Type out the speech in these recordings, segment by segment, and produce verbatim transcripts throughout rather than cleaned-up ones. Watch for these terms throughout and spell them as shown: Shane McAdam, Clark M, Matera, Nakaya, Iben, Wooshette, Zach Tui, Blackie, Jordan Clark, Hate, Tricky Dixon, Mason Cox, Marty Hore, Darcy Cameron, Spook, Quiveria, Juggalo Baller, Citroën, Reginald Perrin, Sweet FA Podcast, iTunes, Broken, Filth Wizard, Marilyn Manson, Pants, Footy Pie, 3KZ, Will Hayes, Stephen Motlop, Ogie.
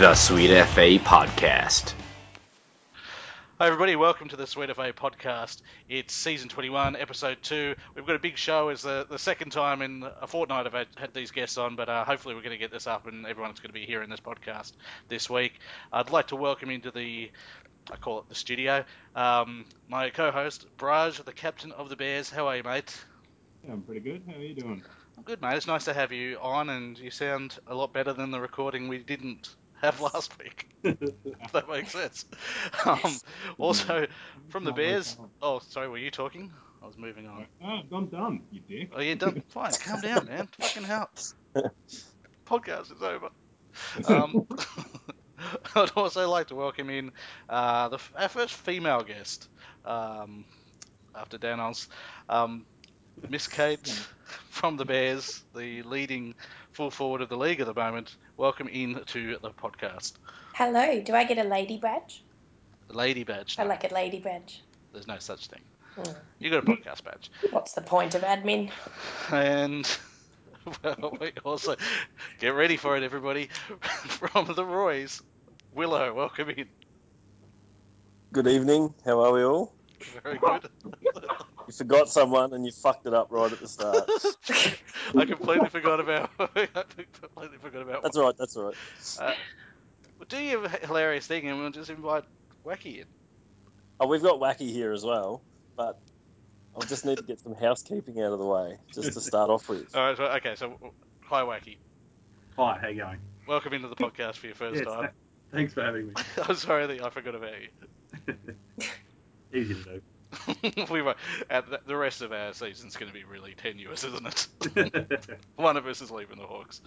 The Sweet F A Podcast. Hi everybody, welcome to the Sweet F A Podcast. It's season twenty-one, episode two. We've got a big show. It's the, the second time in a fortnight I've had, had these guests on, but uh, hopefully we're going to get this up and everyone's going to be hearing this podcast this week. I'd like to welcome into the, I call it the studio, um, my co-host, Braj, the captain of the Bears. How are you, mate? Yeah, I'm pretty good. How are you doing? I'm good, mate. It's nice to have you on, and you sound a lot better than the recording we didn't have last week, if that makes sense. Um, also, from the Bears... Oh, sorry, were you talking? I was moving on. Oh, I'm done, you dick. Oh, you're done? Fine, calm down, man. Fucking hell. Podcast is over. Um, I'd also like to welcome in uh, the, our first female guest, um, after Danos, um, Miss Kate from the Bears, the leading full forward of the league at the moment. Welcome in to the podcast. Hello. Do I get a lady badge? A lady badge. No. I like a lady badge. There's no such thing. Mm. You got a podcast badge. What's the point of admin? And well, we also get ready for it, everybody. From the Roys, Willow, welcome in. Good evening. How are we all? Very good. You forgot someone and you fucked it up right at the start. I completely forgot about. I completely forgot about. That's one. All right. That's all right. Uh, we'll do you a hilarious thing and we'll just invite Wacky in. Oh, we've got Wacky here as well, but I just need to get some housekeeping out of the way just to start off with. All right. So, okay. So, hi Wacky. Hi. How you going? Welcome into the podcast for your first yes, time. Thanks for having me. I'm sorry that I forgot about you. Easy to do. we won't. The rest of our season's going to be really tenuous, isn't it? One of us is leaving the Hawks.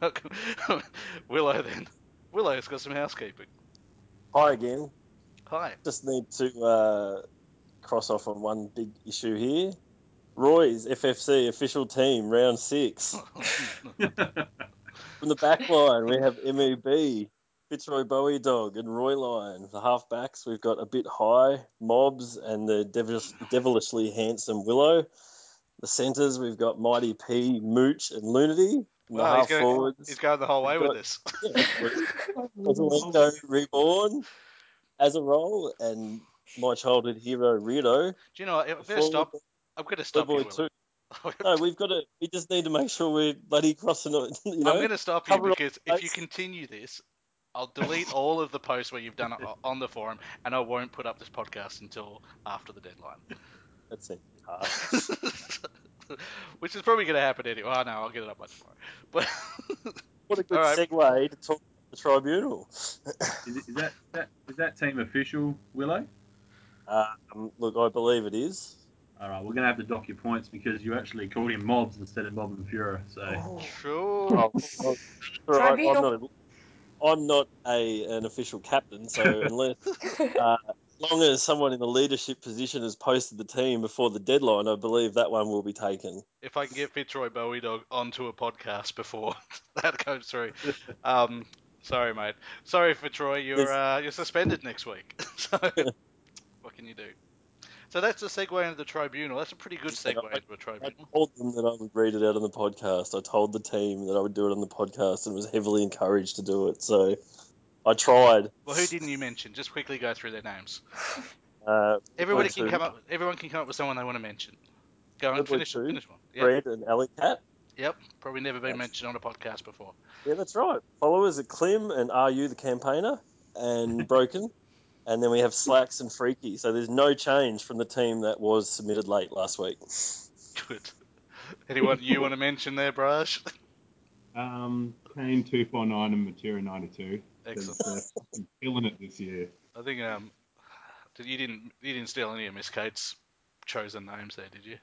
Welcome. Willow, then. Willow's got some housekeeping. Hi again. Hi. Just need to uh, cross off on one big issue here. Roy's F F C official team, round six. From the back line, we have M E B. Fitzroy Bowie Dog and Roy Lion. The halfbacks, we've got a bit high, Mobs, and the devilish, devilishly handsome Willow. The centres, we've got Mighty P, Mooch, and Lunity. And wow, the half he's, going, forwards, he's going the whole way got, with this. Yeah, Reborn, as a role, and my childhood hero, Rito. Do you know what? I'm going to stop. I'm going to stop you, Willow. No, we've got to. We just need to make sure we're bloody crossing it. You know? I'm going to stop you because if you continue this, I'll delete all of the posts where you've done it on the forum, and I won't put up this podcast until after the deadline. That's it. Uh, Which is probably going to happen anyway. Oh, no, I'll get it up by tomorrow. But what a good right. segue to talk to the tribunal. is, it, is, that, that, is that team official, Willow? Um, look, I believe it is. All right, we're going to have to dock your points because you actually called him Mobs instead of Mob and Fuhrer. So. Oh, sure. Oh, sure. I, I'm not... A, I'm not a an official captain, so unless, uh, as long as someone in the leadership position has posted the team before the deadline, I believe that one will be taken. If I can get Fitzroy Bowie Dog onto a podcast before that goes through, um, sorry mate, sorry Fitzroy, you're uh, you're suspended next week. So what can you do? So that's a segue into the tribunal. That's a pretty good segue I, into a tribunal. I told them that I would read it out on the podcast. I told the team that I would do it on the podcast and was heavily encouraged to do it. So I tried. Well, who didn't you mention? Just quickly go through their names. Uh, Everybody can come up. Everyone can come up with someone they want to mention. Go and finish, finish one. Yep. Brad and Alley Cat. Yep. Probably never been that's... mentioned on a podcast before. Yeah, that's right. Followers are Clem and Are You the Campaigner and Broken. And then we have Slacks and Freaky. So there's no change from the team that was submitted late last week. Good. Anyone you want to mention there, Braj? Um, Kane two four nine and Matera ninety-two. Excellent. They're uh, killing it this year. I think um, you didn't you didn't steal any of Miss Kate's chosen names there, did you?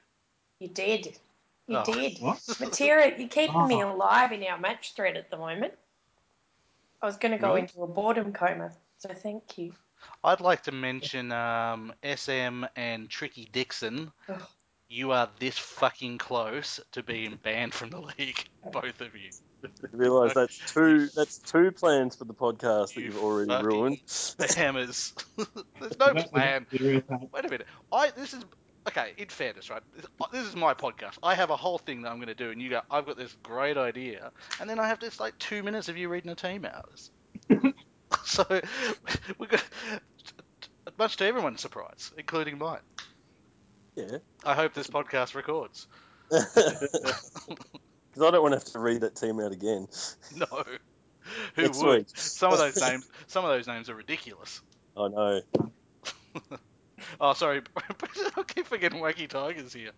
You did. You oh. did. What? Matera, you're keeping oh. me alive in our match thread at the moment. I was going to go really? into a boredom coma, so thank you. I'd like to mention um, S M and Tricky Dixon. Ugh. You are this fucking close to being banned from the league, both of you. I realise that's two That's two plans for the podcast you that you've already ruined. Spammers. There's no plan. Wait a minute. I this is okay, in fairness, right, this is my podcast. I have a whole thing that I'm going to do, and you go, I've got this great idea, and then I have this, like, two minutes of you reading a team hours. So, we got, much to everyone's surprise, including mine. Yeah. I hope this podcast records. Because I don't want to have to read that team out again. No. Who Next would? Some of those names. Some of those names are ridiculous. I know. Oh, sorry. I keep forgetting Wacky Tiger's here.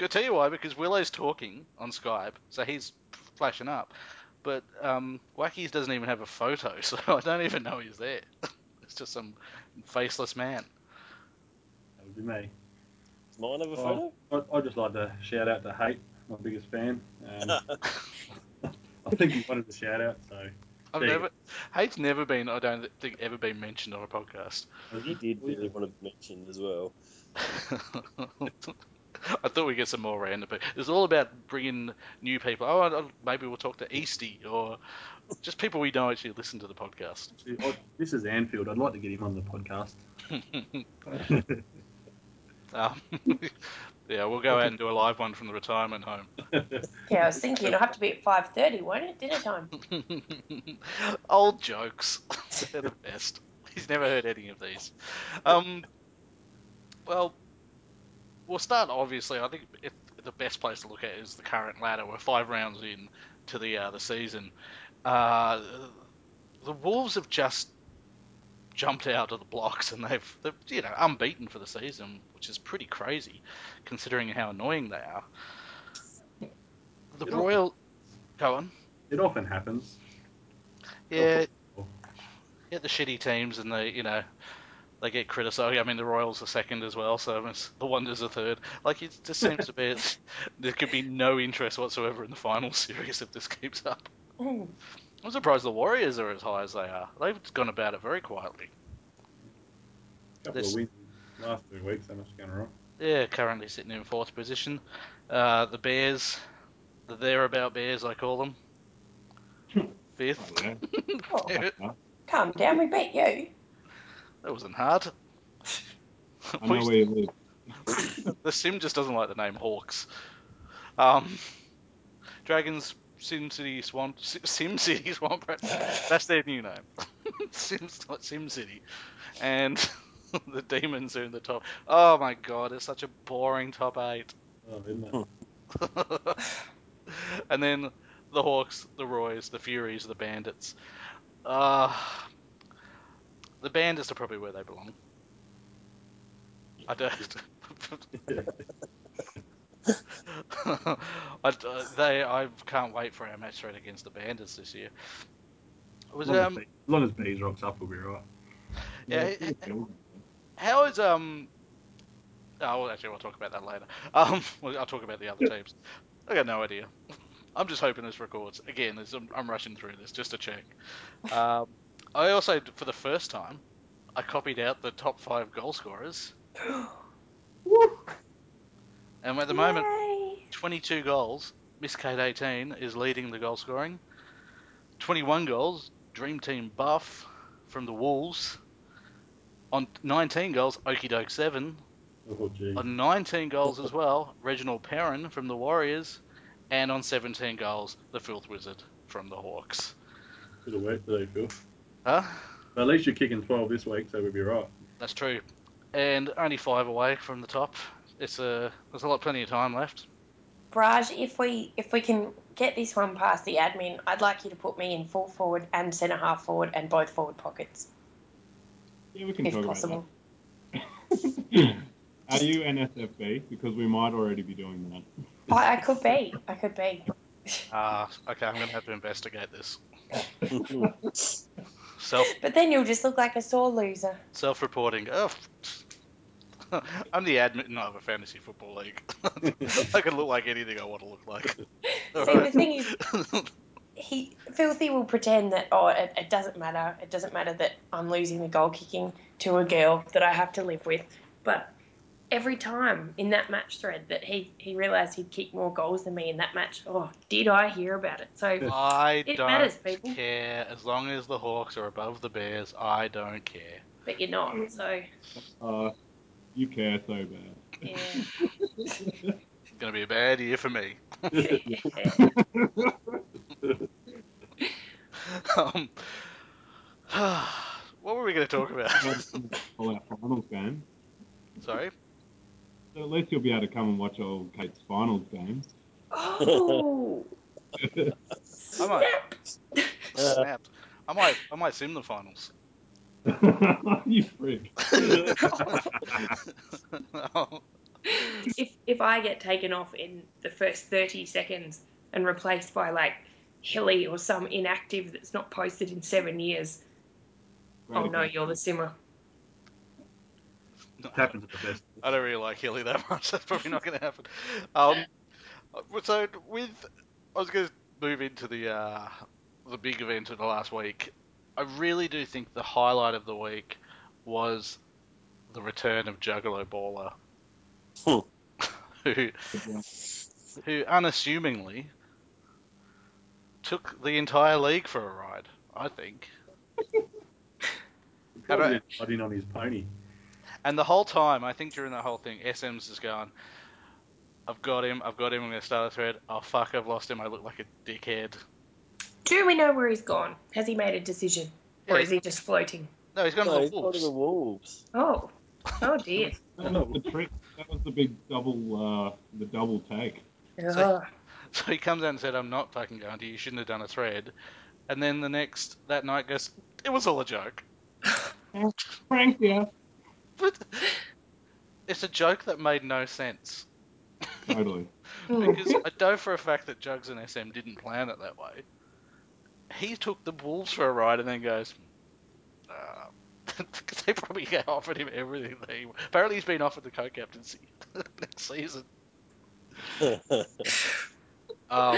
I'll tell you why, because Willow's talking on Skype, so he's flashing up. But um, Wacky's doesn't even have a photo, so I don't even know he's there. It's just some faceless man. That would be me. Does mine have a photo? Oh, I'd just like to shout out to Hate, my biggest fan. Um, I think he wanted a shout out, so... I've never, Hate's never been, I don't think, ever been mentioned on a podcast. Well, you did really want to be mentioned as well. I thought we'd get some more random people. It's all about bringing new people. Oh, maybe we'll talk to Eastie, or just people we know actually listen to the podcast. This is Anfield. I'd like to get him on the podcast. um, yeah, we'll go out and do a live one from the retirement home. Yeah, I was thinking it'll have to be at five thirty, won't it? Dinner time. Old jokes. They're the best. He's never heard any of these. Um, well... We'll start, obviously, I think it, the best place to look at is the current ladder. We're five rounds in to the uh, the season. Uh, the Wolves have just jumped out of the blocks, and they've, they've, you know, unbeaten for the season, which is pretty crazy, considering how annoying they are. The it Royal... Often, go on. It often happens. Yeah. Yeah, the shitty teams and the, you know... They get criticised. I mean, the Royals are second as well, so the Wanderers are third. Like, it just seems to be... There could be no interest whatsoever in the final series if this keeps up. Ooh. I'm surprised the Warriors are as high as they are. They've gone about it very quietly. A couple They're, of wins last three weeks, they must have gone wrong. Yeah, currently sitting in fourth position. Uh, the Bears, the thereabout Bears, I call them. Fifth. Oh, yeah. Oh, calm down, we beat you. That wasn't hard. I know where you live. The Sim just doesn't like the name Hawks. Um, Dragons, Sim City, Swamp... Sim City, Swamp Rat. That's their new name. Sim's not Sim City. And the Demons are in the top. Oh my god, it's such a boring top eight. Oh, isn't it? And then the Hawks, the Roys, the Furies, the Bandits. Ah... Uh, The Bandits are probably where they belong. I don't. I, uh, they. I can't wait for our match threat against the Bandits this year. It was, um, as long as Bees rocks up, we'll be right. Yeah. How is um? Oh, well, actually, we'll talk about that later. Um, I'll talk about the other teams. I got no idea. I'm just hoping this records. Again, this, I'm, I'm rushing through this just to check. Um. I also, for the first time, I copied out the top five goal scorers. And at the Yay. moment, twenty-two goals, Miss Kate eighteen is leading the goal scoring. twenty-one goals, Dream Team Buff from the Wolves. On nineteen goals, Okie Doke seven. Oh, on nineteen goals as well, Reginald Perrin from the Warriors. And on seventeen goals, the Filth Wizard from the Hawks. Good work today, Phil. Huh? But at least you're kicking twelve this week, so we'll be right. That's true. And only five away from the top. It's a there's a lot plenty of time left. Braj, if we if we can get this one past the admin, I'd like you to put me in full forward and centre half forward and both forward pockets. Yeah, we can if talk possible. About that. Are you N S F B? Because we might already be doing that. I, I could be. I could be. Ah, uh, okay. I'm going to have to investigate this. Self, but then you'll just look like a sore loser. Self-reporting. Oh, I'm the admin of a fantasy football league. I can look like anything I want to look like. All See, right. The thing is, he Filthy will pretend that, oh, it, it doesn't matter. It doesn't matter that I'm losing the goal kicking to a girl that I have to live with. But every time in that match thread that he, he realised he'd kick more goals than me in that match, oh, did I hear about it? So I it don't matters, people. care. As long as the Hawks are above the Bears, I don't care. but you're not, so. Uh, you care so bad. Yeah. It's going to be a bad year for me. um, what were we going to talk about? All our finals game. Sorry? So at least you'll be able to come and watch all Kate's finals games. Oh! I might, snapped. I might, I might sim the finals. You freak! If if I get taken off in the first thirty seconds and replaced by like Hilly or some inactive that's not posted in seven years, great oh again. No, you're the simmer. No, it happens at the best. I don't really like Hilly that much. That's probably not going to happen. Um, so with I was going to move into the uh, the big event of the last week. I really do think the highlight of the week was the return of Juggalo Baller, oh. who, who unassumingly took the entire league for a ride, I think. I didn't on his pony. And the whole time, I think during the whole thing, S M's just going, I've got him, I've got him, I'm going to start a thread. Oh, fuck, I've lost him, I look like a dickhead. Do we know where he's gone? Has he made a decision? Or yeah, is he just floating? No, he's gone no, to the wolves. He's gone to the wolves. Oh. Oh, dear. That was the trick. That was the big double, uh, the double take. Uh. So, so he comes out and said, I'm not fucking going to you. You shouldn't have done a thread. And then the next, that night goes, it was all a joke. Frank, yeah. But it's a joke that made no sense. Totally. Because I know for a fact that Jugs and S M didn't plan it that way. He took the Wolves for a ride and then goes, uh, because they probably offered him everything. He, apparently he's been offered the co-captaincy next season. um,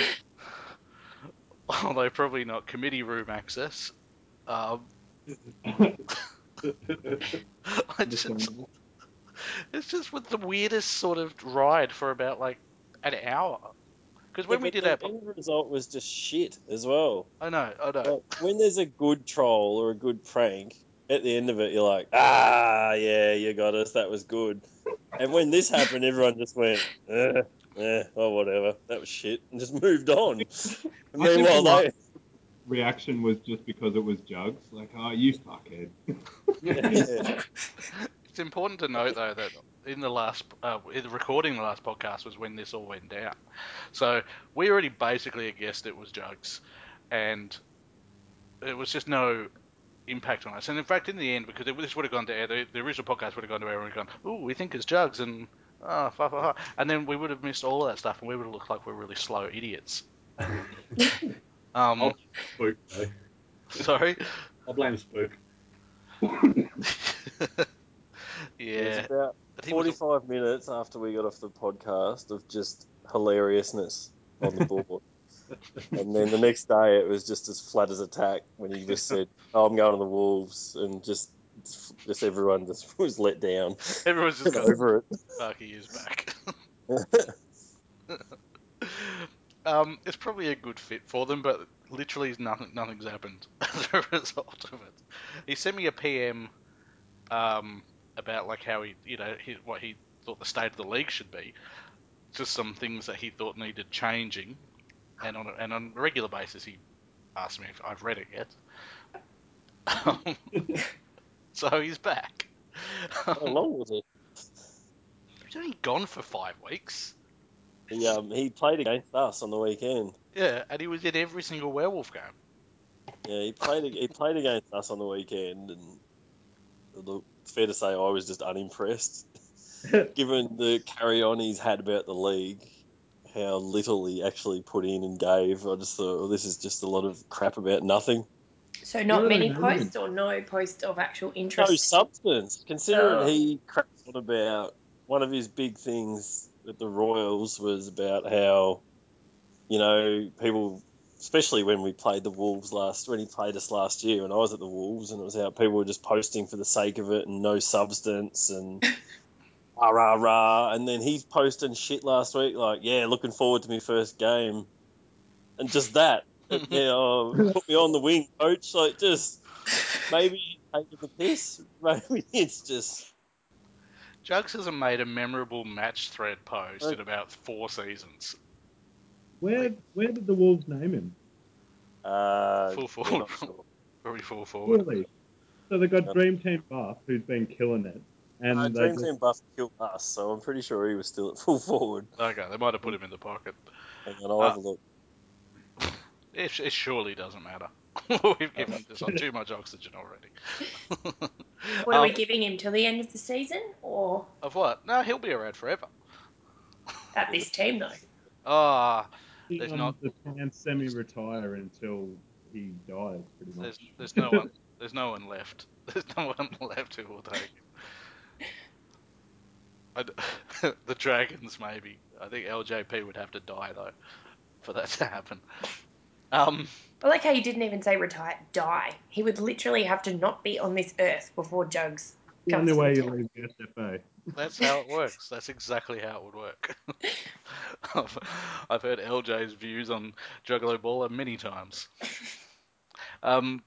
although probably not committee room access. Um, I just, it's just with the weirdest sort of ride for about like an hour. Because when yeah, we did that, end result was just shit as well. I know, I know. Like, when there's a good troll or a good prank, at the end of it, you're like, ah, yeah, you got us. That was good. And when this happened, everyone just went, eh, eh, oh, whatever. That was shit, and just moved on. And meanwhile, they reaction was just because it was Jugs. Like, oh, you fuckhead. Yeah. It's important to note though that. In the last, uh, in the recording of the last podcast was when this all went down. So we already basically guessed it was Jugs, and it was just no impact on us. And in fact, in the end, because it, this would have gone to air, the, the original podcast would have gone to air and gone, ooh, we think it's Jugs, and ah, oh, fa fa fa, and then we would have missed all of that stuff, and we would have looked like we're really slow idiots. um, I'll Spook, though. Sorry? I'll blame Spook. Yeah. forty-five was... minutes after we got off the podcast of just hilariousness on the board. And then the next day it was just as flat as a tack when he just said, oh, I'm going to the Wolves, and just just everyone just was let down. Everyone's just going over it. Fuck, he is back. um, it's probably a good fit for them, but literally nothing, nothing's happened as a result of it. He sent me a P M... Um, about like how he, you know, he, what he thought the state of the league should be, just some things that he thought needed changing, and on a, and on a regular basis he asked me if I've read it yet. Um, so he's back. How um, long was he? He's only gone for five weeks. He um he played against us on the weekend. Yeah, and he was in every single werewolf game. Yeah, he played he played against us on the weekend, and the. Fair to say, I was just unimpressed, given the carry-on he's had about the league, how little he actually put in and gave. I just thought, well, this is just a lot of crap about nothing. So not no, many no. posts or no posts of actual interest? No substance, considering oh. he cracked on about one of his big things at the Royals was about how, you know, people... Especially when we played the Wolves last, when he played us last year, and I was at the Wolves, and it was how people were just posting for the sake of it and no substance and rah rah rah. And then he's posting shit last week like, yeah, looking forward to my first game, and just that, yeah, you know, put me on the wing, coach. Like, just maybe taking the piss. Maybe it's just... Jugs hasn't made a memorable match thread post uh, in about four seasons. Where where did the Wolves name him? Uh, full forward. Sure. Probably full forward. Really? So they got Dream Team Buff, who's been killing it. And uh, Dream Team Buff killed us, so I'm pretty sure he was still at full forward. Okay, they might have put him in the pocket. And then I'll uh, have a look. It, it surely doesn't matter. We've given him just too much oxygen already. What are um, we giving him till the end of the season, or of what? No, he'll be around forever. At this team, though. Ah, oh, there's not the Pants semi-retire until he dies. Pretty much. There's, there's no one. There's no one left. There's no one left who will take him. I'd, the Dragons, maybe. I think L J P would have to die though for that to happen. Um, I like how you didn't even say retire, die. He would literally have to not be on this earth before Jugs comes. The only way you leave the S F A. That's how it works. That's exactly how it would work. I've, I've heard L J's views on Juggalo Baller many times. Um,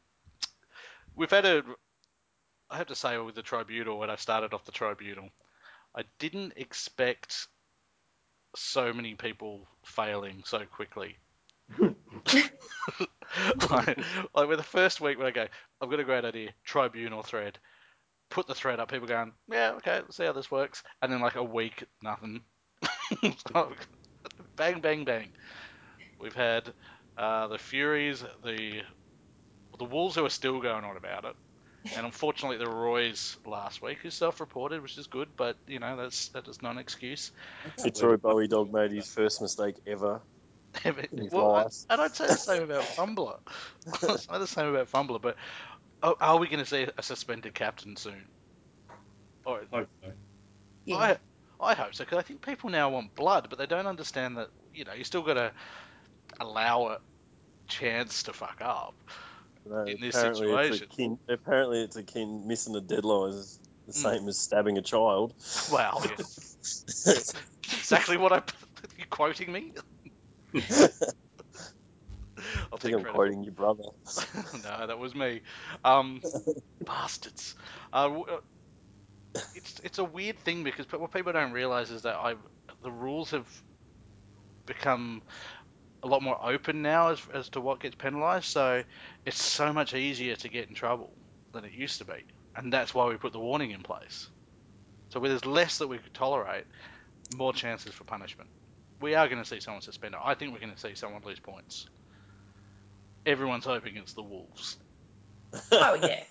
we've had a... I have to say, with the Tribunal, when I started off the Tribunal, I didn't expect so many people failing so quickly. like, like with the first week when I go, I've got a great idea, Tribunal thread, put the thread up, people going, yeah, okay, let's see how this works, and then like a week, nothing. So, bang, bang, bang. We've had uh, the Furies, the the Wolves who are still going on about it, and unfortunately the Roys last week, who self-reported, which is good, but you know that's that is not an excuse. Fitzroy Bowie Dog made his first mistake ever. Yeah, but, well, I, and I'd say the same about Fumbler. I'd say the same about Fumbler, but oh, are we going to see a suspended captain soon? Or, I hope so. Yeah. I, I hope so, because I think people now want blood, but they don't understand that, you know, you still got to allow a chance to fuck up no, in this apparently situation. It's kin, apparently it's akin missing a deadline is the same mm. as stabbing a child. Wow. Yeah. Exactly what I... Are you quoting me? I think I'm credible. Quoting your brother. No, that was me. Um, bastards. Uh, it's it's a weird thing because what people don't realise is that I the rules have become a lot more open now as as to what gets penalised. So it's so much easier to get in trouble than it used to be, and that's why we put the warning in place. So where there's less that we could tolerate, more chances for punishment. We are going to see someone suspended. I think we're going to see someone lose points. Everyone's hoping it's the Wolves. Oh, yeah.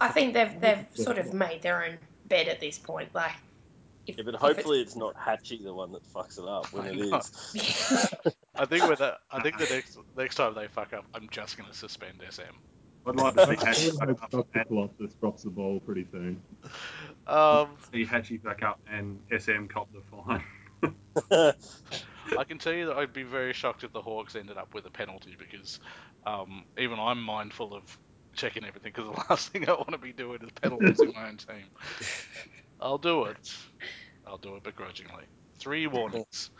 I think they've they've sort of made their own bed at this point. Like, if, yeah, but hopefully it's... it's not Hatchy the one that fucks it up when I it know. Is. I think with that, I think the next next time they fuck up, I'm just going to suspend S M. I'd like to see Hatchy fuck up and this drops the ball pretty soon. Um, see Hatchy fuck up and S M cop the fine. I can tell you that I'd be very shocked if the Hawks ended up with a penalty because um, even I'm mindful of checking everything because the last thing I want to be doing is penalising my own team. I'll do it. I'll do it begrudgingly. Three warnings.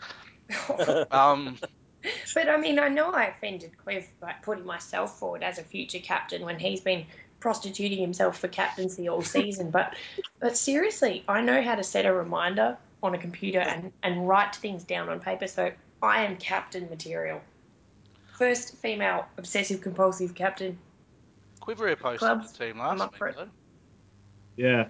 um, but I mean, I know I offended Cliff by putting myself forward as a future captain when he's been prostituting himself for captaincy all season. But but seriously, I know how to set a reminder on a computer and, and write things down on paper, so I am captain material. First female obsessive-compulsive captain. Quiveria posted on the team last week, though. Yeah.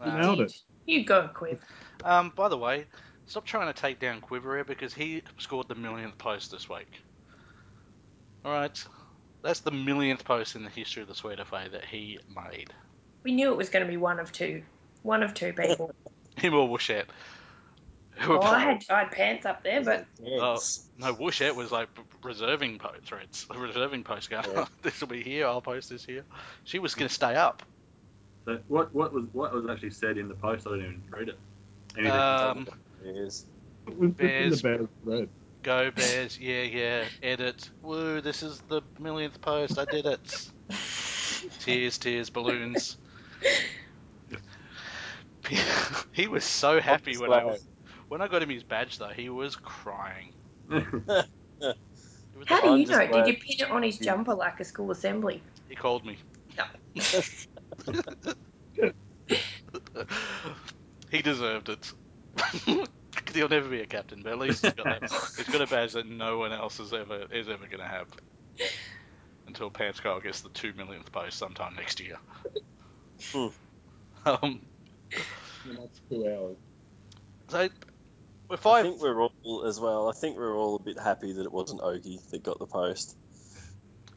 Wow. You, you go, Quiv. Um, by the way, stop trying to take down Quiveria because he scored the millionth post this week. All right. That's the millionth post in the history of the Sweet F A that he made. We knew it was going to be one of two. One of two people. Him or Wooshette. Oh, I had I had Pants up there, but... Oh, no, Wooshette was like reserving post threads, reserving post going, yeah. This will be here, I'll post this here. She was going to stay up. So what, what, was, what was actually said in the post? I didn't even read it. Anything um, bears. Bears. The bears go Bears, yeah, yeah. Edit. Woo, this is the millionth post. I did it. Tears, tears, balloons. He was so happy when I was, when I got him his badge, though. He was crying. was How do you know? Glad. Did you pin it on his jumper like a school assembly? He called me. No. He deserved it. He'll never be a captain, but at least he's got, that, he's got a badge that no one else is ever is ever going to have. Until Pants Kyle gets the two millionth post sometime next year. Hmm. Um, that's two hours. So, if I, I think we're all as well. I think we're all a bit happy that it wasn't Ogie that got the post.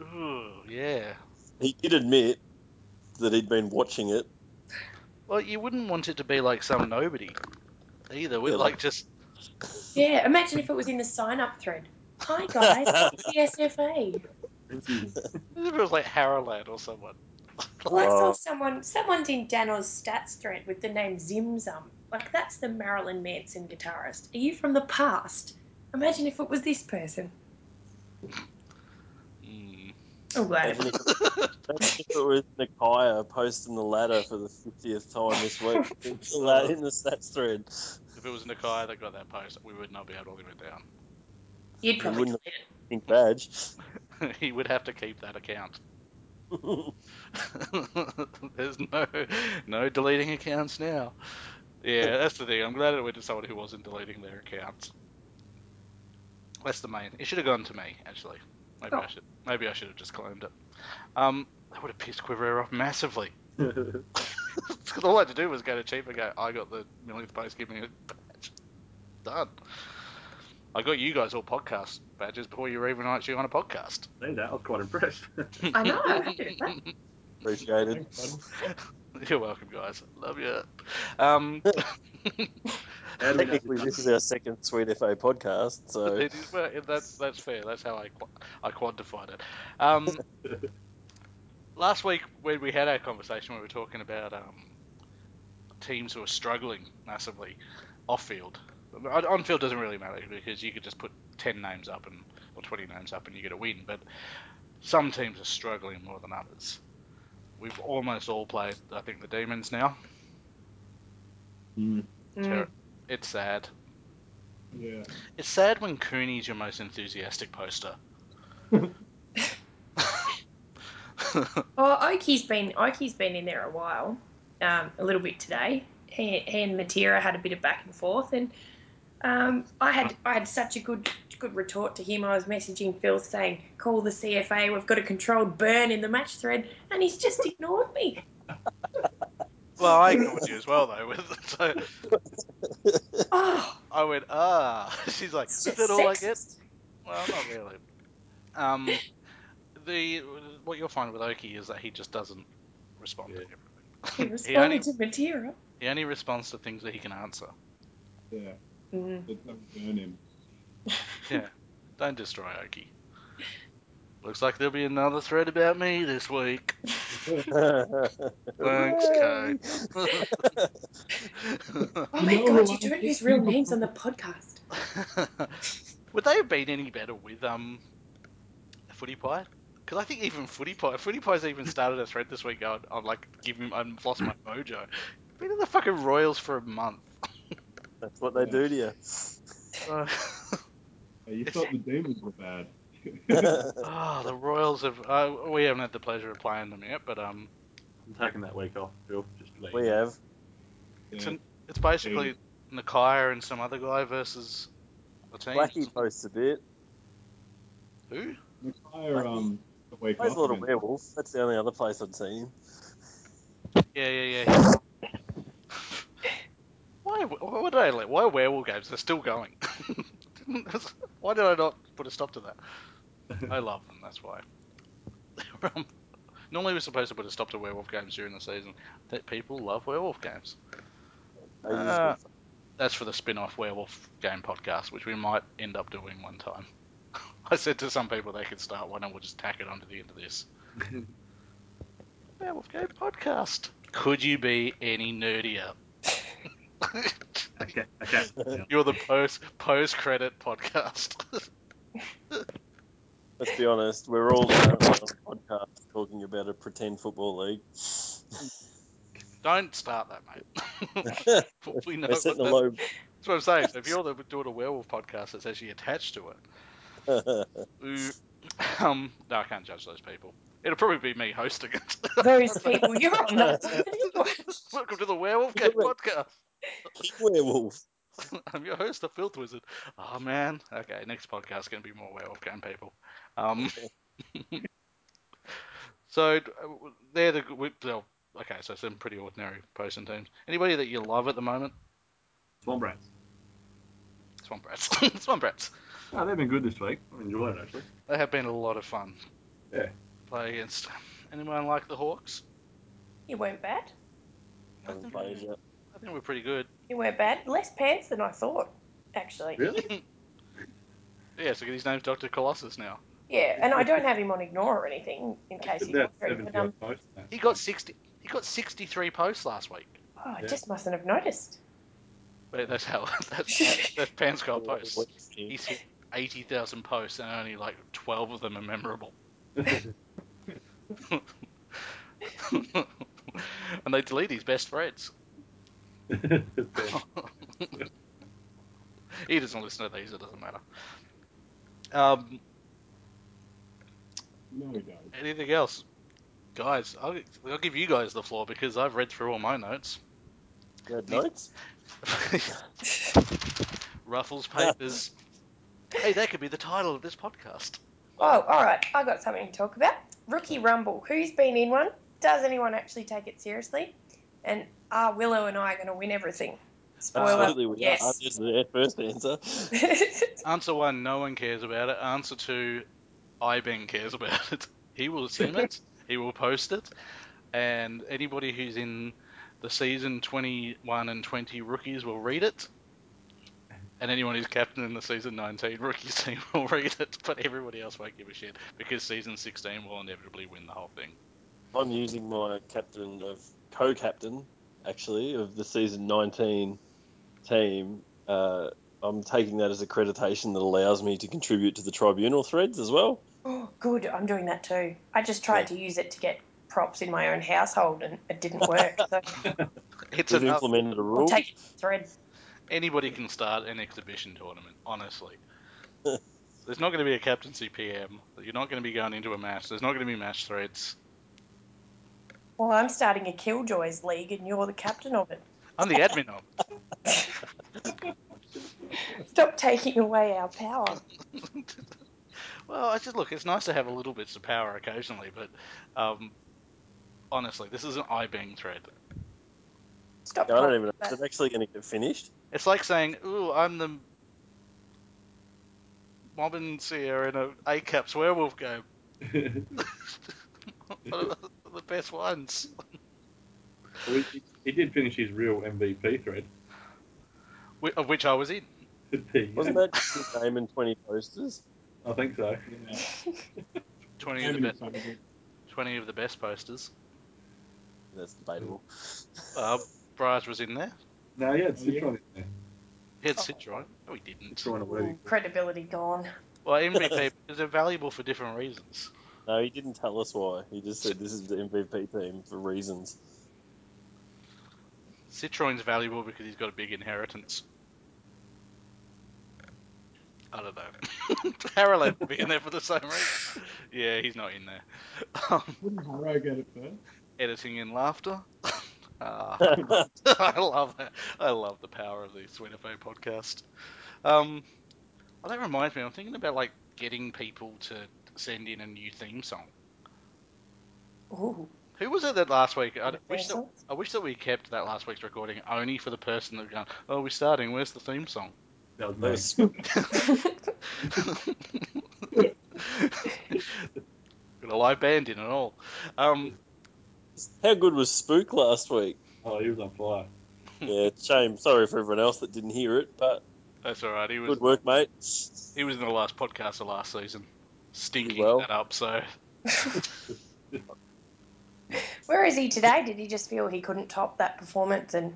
Ooh, yeah. He did admit that he'd been watching it. Well, you wouldn't want it to be like some nobody either. We'd yeah, like, like just. Yeah, imagine if it was in the sign-up thread. Hi guys, it's the S F A. It was like Harrowland or someone. Well, I saw someone. Someone's in Danos' stats thread with the name ZimZum. Like, that's the Marilyn Manson guitarist. Are you from the past? Imagine if it was this person. Mm. I'm glad. Imagine if it was Nakaya posting the ladder for the fiftieth time this week in the stats thread. If it was Nakaya that got that post, we would not be able to live it down. You'd probably wouldn't have a pink badge. He would have to keep that account. There's no no deleting accounts now. Yeah, that's the thing. I'm glad it went to someone who wasn't deleting their accounts. That's the main. It should have gone to me, actually. Maybe oh. I should. Maybe I should have just claimed it. Um, that would have pissed Quiveria off massively. Because all I had to do was go to Chief and go, I got the millionth post, give me a badge. Done. I got you guys all podcast badges before you were even actually on a podcast. I know, I was quite impressed. I know. I Appreciate it. You're welcome, guys. Love you. Um, Technically, this is our second Sweet F A podcast, so it is, well, that's that's fair. That's how I I quantified it. Um, last week when we had our conversation, we were talking about um, teams who are struggling massively off field. On field doesn't really matter because you could just put ten names up and or twenty names up and you get a win. But some teams are struggling more than others. We've almost all played, I think, the Demons now. Mm. Mm. It's sad. Yeah. It's sad when Cooney's your most enthusiastic poster. Oh, Okie's been Okie's been in there a while, um, a little bit today. He, he and Matera had a bit of back and forth, and um, I had I had such a good good retort to him. I was messaging Phil saying, "Call the C F A. We've got a controlled burn in the match thread," and he's just ignored me. Well, I ignored you as well, though. So oh, I went, "Ah," she's like, "Is that all sexist. I get?" Well, not really. Um, the what you'll find with Okie is that he just doesn't respond yeah. to everything. He responded he only, to Matera. He only responds to things that he can answer. Yeah. Mm. It doesn't burn him. Yeah. Don't destroy Okie. Looks like there'll be another thread about me this week. Thanks, Kay. Oh my no, god, you don't use real names on the podcast. Would they have been any better with um, Footy Pie? Because I think even Footy Pie, Footy Pie's even started a thread this week. I'm, I'm like, give him, I've lost my mojo. Been in the fucking Royals for a month. That's what they do to you. Uh, hey, you thought the Demons were bad. Oh, the Royals have. Uh, we haven't had the pleasure of playing them yet, but um, I'm taking that week off, Phil. Just we you. have. It's yeah. an, it's basically yeah. Nakaya and some other guy versus a team. Blackie posts a bit. Who? Nakaya um the week plays off, a lot of werewolf. That's the only other place I've seen him. Yeah, yeah, yeah. Why? What did I let? Why are werewolf games? They're still going. Why did I not put a stop to that? I love them, that's why. um, normally we're supposed to put a stop to werewolf games during the season. That people love werewolf games. Uh, that's for the spin-off werewolf game podcast, which we might end up doing one time. I said to some people they could start one and we'll just tack it onto the end of this. Werewolf game podcast. Could you be any nerdier? Okay, okay. You're the post post credit podcast. Let's be honest, we're all on a podcast talking about a pretend football league. Don't start that, mate. We know that, low... That's what I'm saying. So if you're the, doing a werewolf podcast that's actually attached to it. Um, no, I can't judge those people. It'll probably be me hosting it. Those people, you're on that. Welcome to the Werewolf Game Podcast. Keep werewolf. I'm your host, the Filth Wizard. Oh, man. Okay, next podcast is going to be more Werewolf Game people. Um, so, they're the... We, oh, okay, so some pretty ordinary posting teams. Anybody that you love at the moment? Swamp Rats. Swamp Rats. Swamp Rats. Oh, they've been good this week. I've enjoyed it, actually. They have been a lot of fun. Yeah. Play against anyone like the Hawks? You weren't bad. I think, played we, yet. I think we're pretty good. You weren't bad. Less Pants than I thought, actually. Really? Yeah, so his name's Doctor Colossus now. Yeah, and I don't have him on Ignore or anything in case he got through. But, um, he got sixty. He got sixty-three posts last week. Oh, I yeah. just mustn't have noticed. But that's how that's, that's Pants got posts. He's hit eighty thousand posts, and only like twelve of them are memorable. And they delete his best friends. He doesn't listen to these, it doesn't matter. Um, no, we don't. Anything else? Guys, I'll, I'll give you guys the floor because I've read through all my notes. Good notes? Ruffles papers. Hey, that could be the title of this podcast. Oh, all right. I got something to talk about. Rookie Rumble. Who's been in one? Does anyone actually take it seriously? And are Willow and I going to win everything? Spoiler. Absolutely, we yes. are. That's the first answer. Answer one, no one cares about it. Answer two, Iben cares about it. He will assume it. He will post it. And anybody who's in the season twenty-one and twenty rookies will read it. And anyone who's captain in the season nineteen rookies team will read it, but everybody else won't give a shit because season sixteen will inevitably win the whole thing. I'm using my captain of co-captain, actually, of the season nineteen team. Uh, I'm taking that as accreditation that allows me to contribute to the tribunal threads as well. Oh, good. I'm doing that too. I just tried yeah. to use it to get props in my own household, and it didn't work. So. It's We've implemented a rule. I'll take it to thread. Anybody can start an exhibition tournament, honestly. There's not going to be a captaincy P M. You're not going to be going into a match. There's not going to be match threads. Well, I'm starting a Killjoys League, and you're the captain of it. I'm the admin of it. Stop taking away our power. Well, I just look, it's nice to have a little bits of power occasionally, but um, honestly, this is an I-bang thread. Stop no, I don't even know. Is it actually going to get finished? It's like saying, ooh, I'm the Mobbin Seer in an A CAPS werewolf game. One of the best ones. Well, he, he did finish his real M V P thread. Wh- of which I was in. Wasn't that his name and twenty posters? I think so. Yeah. twenty, of the best, twenty of the best posters. That's debatable. Uh, Braz was in there. No, he had Citroën in there. He had Citroën. No, he didn't. Citroën credibility gone. Well, M V P is valuable for different reasons. No, he didn't tell us why. He just said this is the M V P team for reasons. Citroën's valuable because he's got a big inheritance. I don't know. Harrowland will be in there for the same reason. Yeah, he's not in there. Um, Wouldn't Rogue get it first? Editing in laughter. Uh, I love that. I love the power of the Sweet F A podcast. Um, well, that reminds me, I'm thinking about like getting people to send in a new theme song. Ooh. Who was it that last week? I wish that, I wish that we kept that last week's recording only for the person that gone, oh, we're starting, where's the theme song? That was me. Got a live band in and all. Um, How good was Spook last week? Oh, he was on fire. Yeah, shame. Sorry for everyone else that didn't hear it, but... That's all right. He was, good work, mate. He was in the last podcast of last season. Stinking well. that up, so... Where is he today? Did he just feel he couldn't top that performance and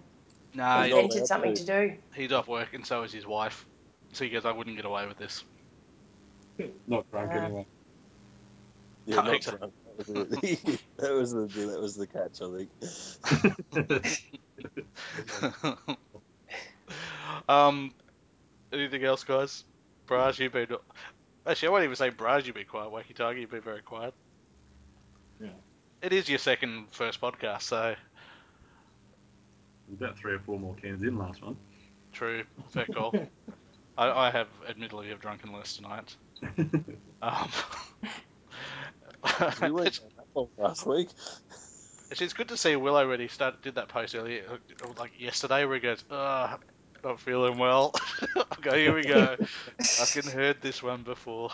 nah, invented something to do? He's off work, and so is his wife. So he goes, I wouldn't get away with this. Not drunk, uh, anyway. Yeah, not exactly. drunk. that was the that was the catch, I think. um, anything else, guys? Brash, you've been Actually, I won't even say Brad, you've been quiet. Wacky Tiger, you've been very quiet. Yeah. It is your second first podcast, so... About three or four more cans in last one. True. Fair call. I, I have, admittedly, have drunken less tonight. um, we went last week. It's, it's good to see Will already start, did that post earlier, like yesterday, where he goes, ah, oh, not feeling well. Okay, here we go. I fucking heard this one before.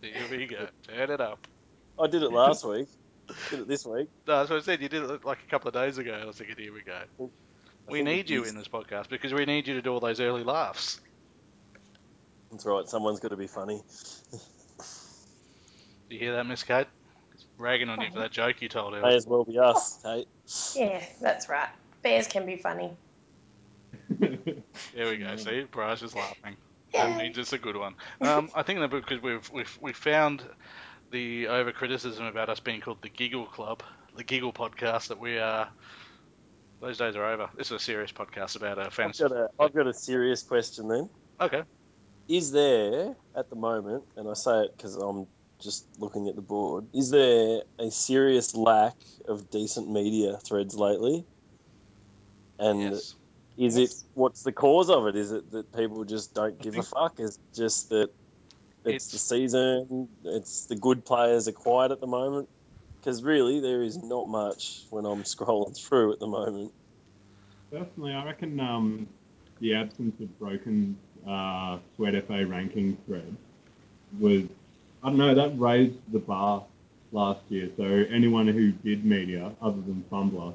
Here we go. Turn it up. I did it last week. Did it this week? No, that's what I said. You did it like a couple of days ago. I was thinking, here we go. Well, we need you in this podcast because we need you to do all those early laughs. That's right. Someone's got to be funny. Do you hear that, Miss Kate? It's ragging on you for that joke you told her. May as well be us, Kate. Yeah, that's right. Bears can be funny. There we go. See, Bryce is laughing. That means it's a good one. Um, I think that because we've we've we found the over criticism about us being called the Giggle Club, the Giggle Podcast, that we are. Those days are over. This is a serious podcast about our fans. I've got a, I've got a serious question then. Okay. Is there at the moment, and I say it because I'm just looking at the board, is there a serious lack of decent media threads lately? And yes. Is it, what's the cause of it? Is it that people just don't give a fuck? Is it just that it's, it's the season, it's the good players are quiet at the moment? Because really there is not much when I'm scrolling through at the moment. Personally, I reckon um, the absence of Broken uh, Sweat F A ranking thread was, I don't know, that raised the bar last year. So anyone who did media other than Fumbler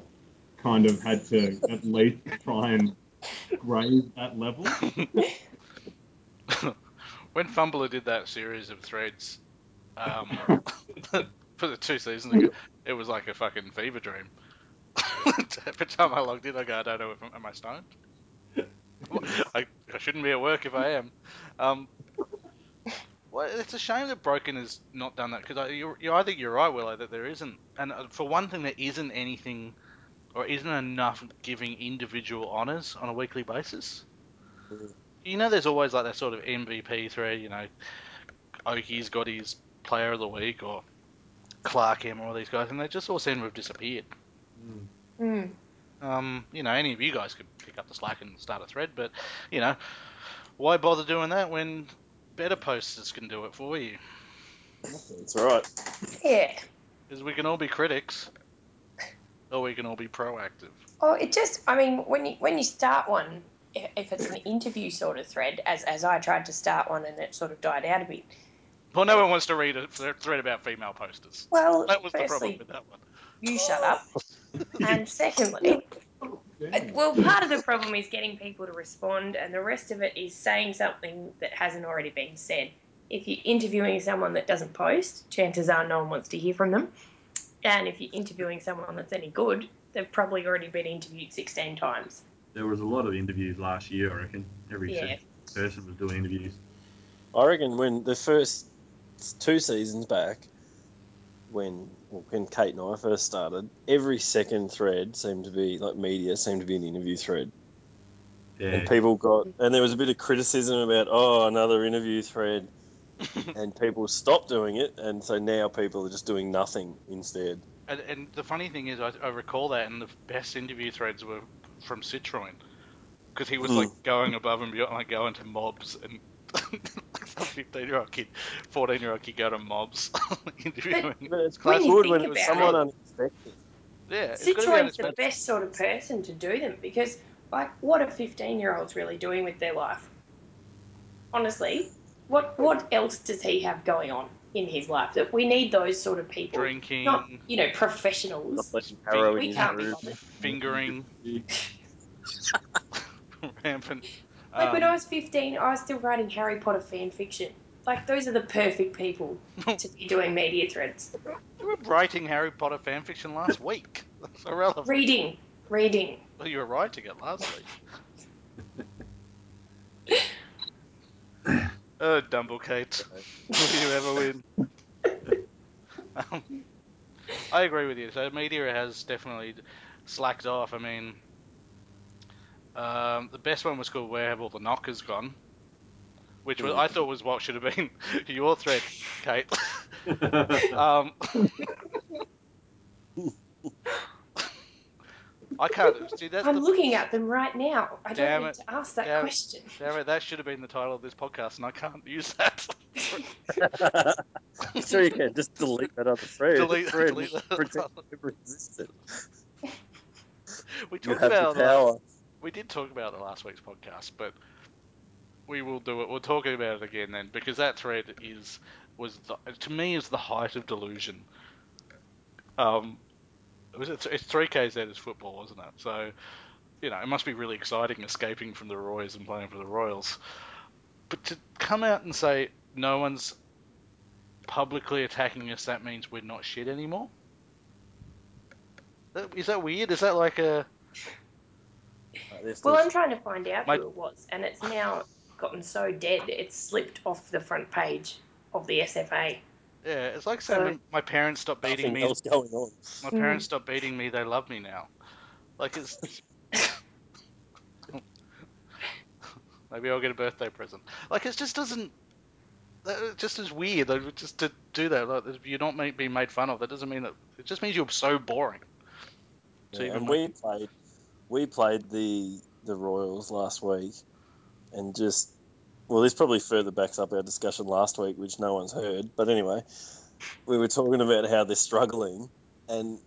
kind of had to at least try and raise that level. When Fumbler did that series of threads um, for the two seasons ago, it was like a fucking fever dream. Every time I logged in, I go, I don't know if I'm, am I stoned? I, I shouldn't be at work if I am. Um, well, it's a shame that Broken has not done that, because I, you, you, I think you're right, Willow, that there isn't. And for one thing, there isn't anything... or isn't enough giving individual honours on a weekly basis. You know, there's always like that sort of M V P thread, you know, Ogie's got his player of the week, or Clark M, or all these guys, and they just all seem to have disappeared. Mm. Um, you know, any of you guys could pick up the slack and start a thread, but, you know, why bother doing that when better posters can do it for you? That's right. Yeah. Because we can all be critics. Or we can all be proactive. Oh, it just, I mean, when you when you start one, if it's an interview sort of thread, as as I tried to start one and it sort of died out a bit. Well, no one wants to read a thread about female posters. Well, that was firstly, the problem with that one. You shut up. And secondly, well, part of the problem is getting people to respond, and the rest of it is saying something that hasn't already been said. If you're interviewing someone that doesn't post, chances are no one wants to hear from them. And if you're interviewing someone that's any good, they've probably already been interviewed sixteen times. There was a lot of interviews last year, I reckon. Every yeah. person was doing interviews. I reckon when the first two seasons back, when well, when Kate and I first started, every second thread seemed to be, like media, seemed to be an interview thread. Yeah. And people got, and there was a bit of criticism about, oh, another interview thread. And people stopped doing it, and so now people are just doing nothing instead. And, and the funny thing is, I, I recall that, and the best interview threads were from Citroën, because he was mm. like going above and beyond, like going to mobs, and a fifteen-year-old kid, fourteen-year-old kid go to mobs interviewing. But it's quite good when it was someone unexpected. Yeah, Citroën's the best sort of person to do them, because like, what are fifteen-year-olds really doing with their life? Honestly. What what else does he have going on in his life? That we need those sort of people. Drinking. Not, you know, professionals. Not we can't be bothered. Fingering. Rampant. Like um, when I was fifteen, I was still writing Harry Potter fan fiction. Like, those are the perfect people to be doing media threads. You were writing Harry Potter fan fiction last week. That's irrelevant. Reading. Reading. Well, you were writing it last week. Oh, Dumblecate. Will you ever win? um, I agree with you. So media has definitely slacked off. I mean, um, the best one was called Where Have All the Knockers Gone? which was, I thought was what should have been your thread, Kate. um, I can't see that. I'm the, looking at them right now. I don't need to ask that damn question. It, damn it, that should have been the title of this podcast, and I can't use that. So you can just delete that other thread. Delete, thread delete that. Pretend it existed. We talked about last, we did talk about it last week's podcast, but we will do it. We'll talk about it again then, because that thread is was the, to me is the height of delusion. Um, was it? It's three K Z is football, isn't it? So, you know, it must be really exciting escaping from the Royals and playing for the Royals. But to come out and say no one's publicly attacking us, that means we're not shit anymore. Is that weird? Is that like a... Well, I'm trying to find out My... who it was, and it's now gotten so dead, it's slipped off the front page of the S F A. Yeah, it's like saying so, my parents stopped beating nothing me. Else going on. My parents mm. stopped beating me. They love me now. Like it's maybe I'll get a birthday present. Like it just doesn't. It just is weird. Like, just to do that, like if you're not made, being made fun of, that doesn't mean that. It just means you're so boring. So yeah, and we like, played, we played the the Royals last week, and just. Well, this probably further backs up our discussion last week, which no one's heard. But anyway, we were talking about how they're struggling, and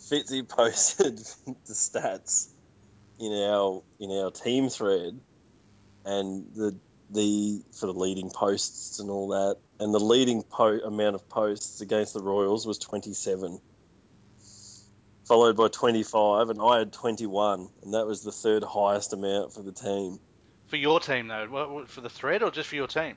Fitzy posted the stats in our in our team thread, and the the for the leading posts and all that, and the leading po- amount of posts against the Royals was twenty-seven, followed by twenty-five, and I had twenty-one, and that was the third highest amount for the team. For your team, though? For the thread or just for your team?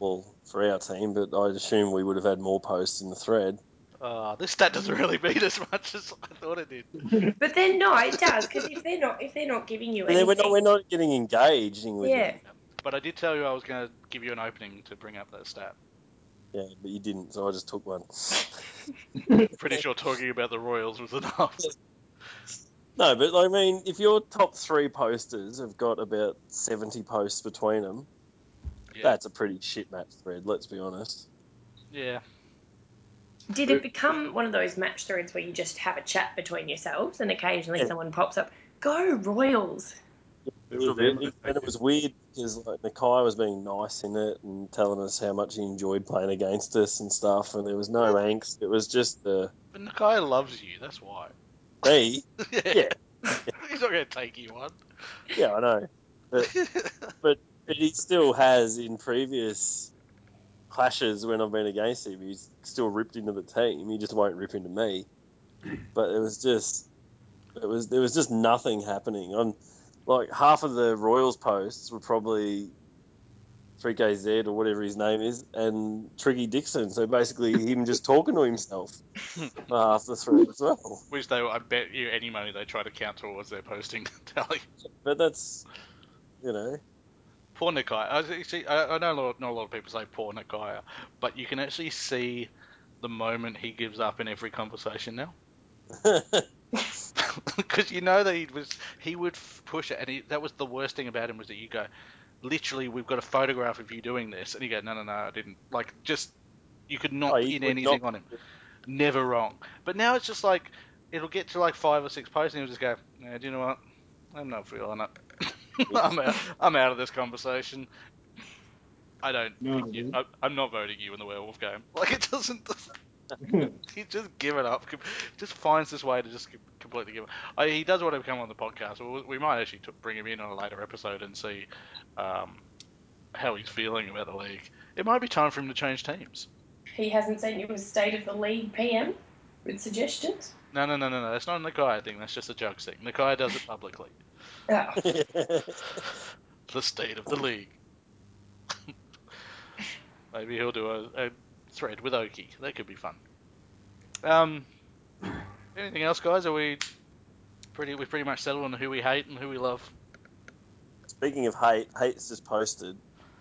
Well, for our team, but I'd assume we would have had more posts in the thread. Uh, this stat doesn't really mean as much as I thought it did. But then, no, it does, because if they're not if they're not giving you anything... We're not, we're not getting engaged with yeah. them. But I did tell you I was going to give you an opening to bring up that stat. Yeah, but you didn't, so I just took one. Pretty sure talking about the Royals was enough. No, but, I mean, if your top three posters have got about seventy posts between them, yeah. that's a pretty shit match thread, let's be honest. Yeah. Did it become one of those match threads where you just have a chat between yourselves and occasionally yeah. someone pops up, go Royals? It was, it, and it was weird because like, Nakaya was being nice in it and telling us how much he enjoyed playing against us and stuff, and there was no angst. It was just the... But Nakaya loves you, that's why. Me? Yeah. yeah. He's not going to take you on. Yeah, I know. But, but but he still has, in previous clashes when I've been against him, he's still ripped into the team. He just won't rip into me. But it was just... it was There was just nothing happening. I'm, like, half of the Royals posts were probably three K Z or whatever his name is, and Tricky Dixon. So basically, him just talking to himself for half the thread as well. Which they, I bet you any money they try to count towards their posting tally. But that's, you know, poor Nakaya. I see. I know a lot, not a lot of people say poor Nakaya, but you can actually see the moment he gives up in every conversation now. Because you know that he was, he would push it, and he, that was the worst thing about him was that you go. Literally, we've got a photograph of you doing this, and you go, no, no, no, I didn't. Like, just you could not pin oh, anything not... on him. Never wrong. But now it's just like it'll get to like five or six posts, and he'll just go, no, do you know what? I'm not feeling it. I'm out. I'm out of this conversation. I don't. No, you, I, I'm not voting you in the werewolf game. Like it doesn't. He just give it up. Just finds this way to just completely give up. I, he does want to come on the podcast. We might actually bring him in on a later episode and see um, how he's feeling about the league. It might be time for him to change teams. He hasn't sent you a state of the league P M with suggestions? No, no, no, no, no. That's not a Nakaya thing. That's just a joke thing. Nakaya does it publicly. Oh. The state of the league. Maybe he'll do a... a thread with Okie. That could be fun. Um, anything else, guys? Are we pretty? We pretty much settled on who we hate and who we love. Speaking of hate, hate's just posted.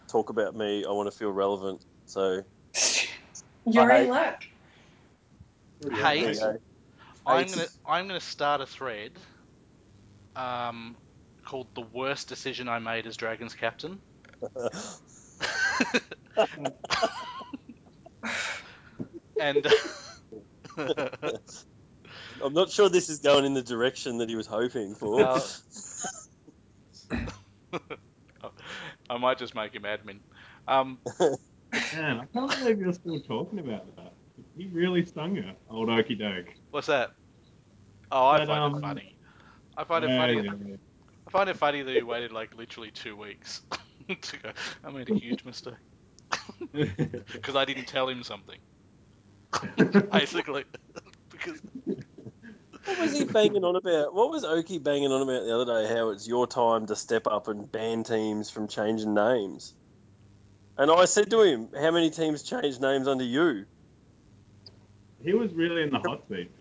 Talk about me. I want to feel relevant. So you're in luck. Hate. I'm gonna. I'm gonna start a thread. Um, called the worst decision I made as Dragons captain. And uh, I'm not sure this is going in the direction that he was hoping for. No. I might just make him admin. Um, Man, I can't believe you're still talking about that. He really stung her, old Okie Doke. What's that? Oh, I but, find um, it funny. I find no, it funny. No, no. I find it funny that he waited like literally two weeks to go. I made a huge mistake because I didn't tell him something. Basically, because what was he banging on about? What was Okie banging on about the other day? How it's your time to step up and ban teams from changing names. And I said to him, "How many teams changed names under you?" He was really in the hot seat.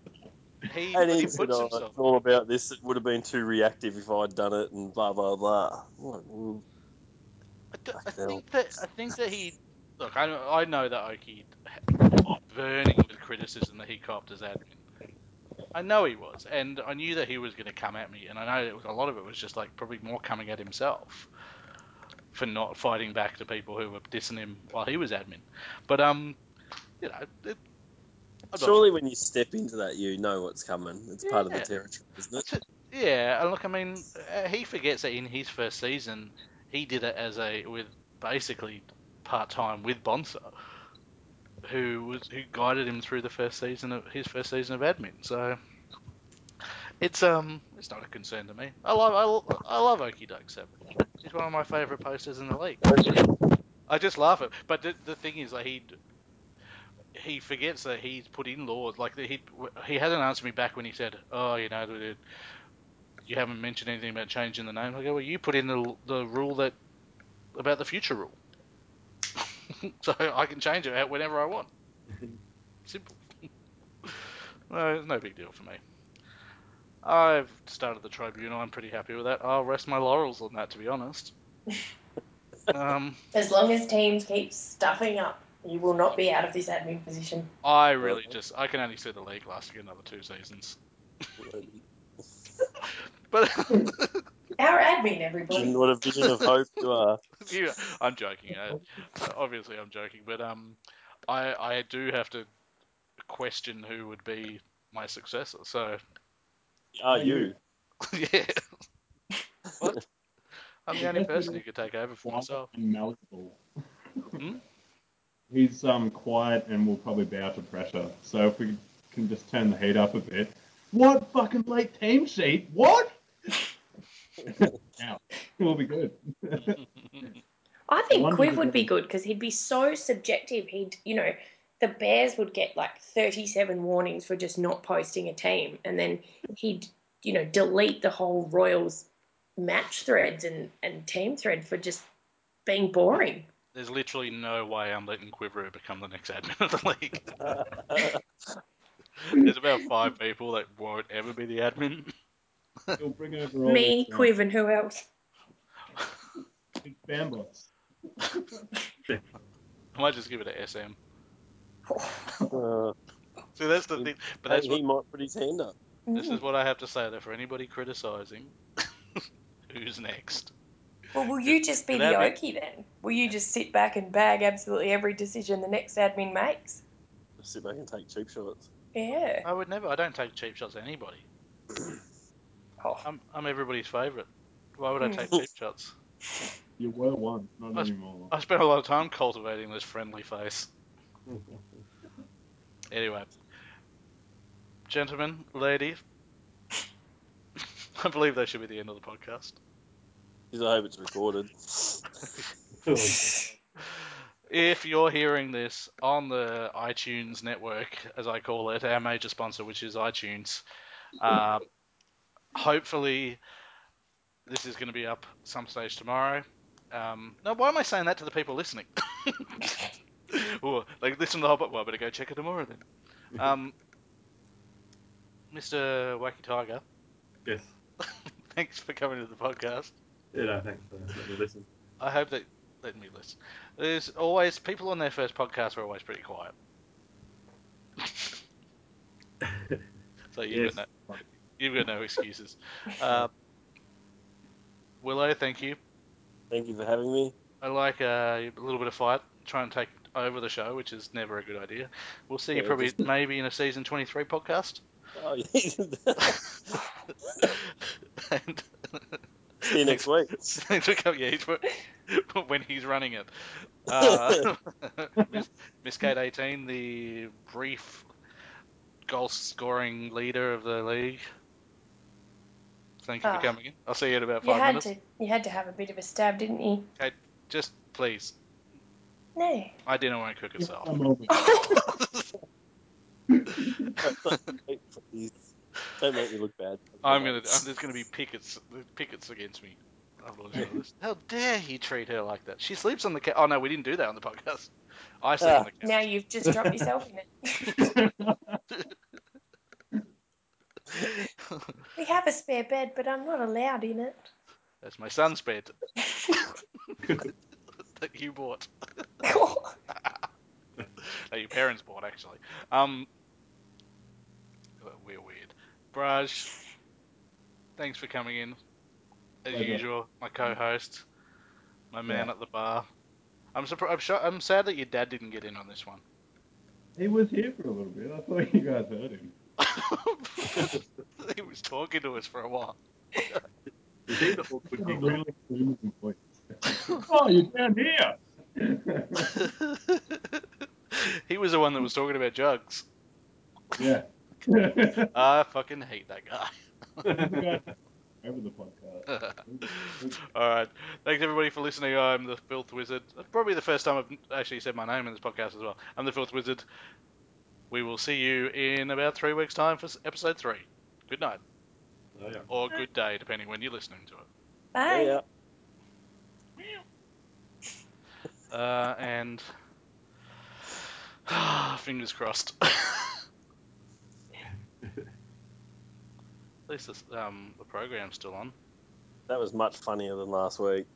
He, and he, he said, oh, it's all about this. It would have been too reactive if I'd done it, and blah blah blah. Like, well, I, do, I think hell. that I think that he look. I I know that Okie was burning with criticism that he copped as admin. I know he was, and I knew that he was going to come at me, and I know it was, a lot of it was just like probably more coming at himself for not fighting back to people who were dissing him while he was admin. But um, you know. It, Surely when you step into that, you know what's coming. It's yeah. part of the territory, isn't it? Yeah, and look, I mean, he forgets that in his first season, he did it as a with basically part-time with Bonser, who was who guided him through the first season of his first season of admin. So it's um, it's not a concern to me. I love I, I love Okie Doke Seven. He's one of my favourite posters in the league. I just laugh at. But the, the thing is, like he. He forgets that he's put in laws. Like he he hasn't answered me back when he said, "Oh, you know, you haven't mentioned anything about changing the name." I go, "Well, you put in the the rule that about the future rule, so I can change it out whenever I want." Simple. No, it's no big deal for me. I've started the tribunal. I'm pretty happy with that. I'll rest my laurels on that, to be honest. um, as long as teams keep stuffing up. You will not be out of this admin position. I really just... I can only see the league lasting another two seasons. But our admin, everybody. What a vision of hope you are. Yeah, I'm joking. I, obviously, I'm joking. But um, I, I do have to question who would be my successor, so... Are you? Yeah. What? I'm the only person who could take over for myself. Hmm? He's um, quiet and will probably bow to pressure. So if we can just turn the heat up a bit. What fucking late team sheet? What? Now, it'll be good. I think Quiv would be good because he'd be so subjective. He'd, you know, the Bears would get like thirty-seven warnings for just not posting a team. And then he'd, you know, delete the whole Royals match threads and, and team thread for just being boring. There's literally no way I'm letting Quiveria become the next admin of the league. There's about five people that won't ever be the admin. He'll bring over all me, Quiv, and who else? Bambots. I might just give it to S M. Uh, See, that's the thing. But that's what, he might put his hand up. This is what I have to say, though, for anybody criticising, who's next? Well, will you just be the Okie then? Will you just sit back and bag absolutely every decision the next admin makes? Just sit back and take cheap shots. Yeah. I would never. I don't take cheap shots at anybody. Oh. I'm, I'm everybody's favourite. Why would I take cheap shots? You were one, not I, anymore. I spent a lot of time cultivating this friendly face. Anyway. Gentlemen, ladies, I believe that should be the end of the podcast. I hope it's recorded. If you're hearing this on the iTunes network, as I call it, our major sponsor, which is iTunes, uh, hopefully this is going to be up some stage tomorrow. Um, now, why am I saying that to the people listening? Ooh, like, listen to the whole book. Well, I better go check it tomorrow then. Um, Mister Wacky Tiger. Yes. Thanks for coming to the podcast. Yeah, no, thanks for letting me listen. I hope that let me listen. There's always people on their first podcast are always pretty quiet. So you've, yes. got no, you've got no excuses. Uh, Willow, thank you. Thank you for having me. I like a little bit of fight, try and take over the show, which is never a good idea. We'll see yeah, you probably just... maybe in a season twenty-three podcast. Oh, yeah. and... See you next week. yeah, when he's running it. Uh, Miss Kate eighteen, the brief goal-scoring leader of the league. Thank you oh. for coming in. I'll see you in about five you had minutes. To, you had to have a bit of a stab, didn't you? Kate, just please. No. My dinner won't cook itself. Please. Don't make me look bad. I'm gonna. I'm, there's gonna be pickets, pickets against me. How dare he treat her like that? She sleeps on the couch. Oh no, we didn't do that on the podcast. I sleep uh, on the couch. Now you've just dropped yourself in it. We have a spare bed, but I'm not allowed in it. That's my son's bed that you bought. That your parents bought, actually. Um, we're weird. Braj, thanks for coming in. As okay. usual, my co-host, my man yeah. at the bar. I'm surprised. I'm, sure, I'm sad that your dad didn't get in on this one. He was here for a little bit. I thought you guys heard him. He was talking to us for a while. Oh, you're down here. He was the one that was talking about jugs. Yeah. I fucking hate that guy. Over the podcast. All right. Thanks, everybody, for listening. I'm the Filth Wizard. Probably the first time I've actually said my name in this podcast as well. I'm the Filth Wizard. We will see you in about three weeks' time for episode three. Good night. Oh, yeah. Or good day, depending when you're listening to it. Bye. Yeah, yeah. Uh, and fingers crossed. At least this, um, the program's still on. That was much funnier than last week.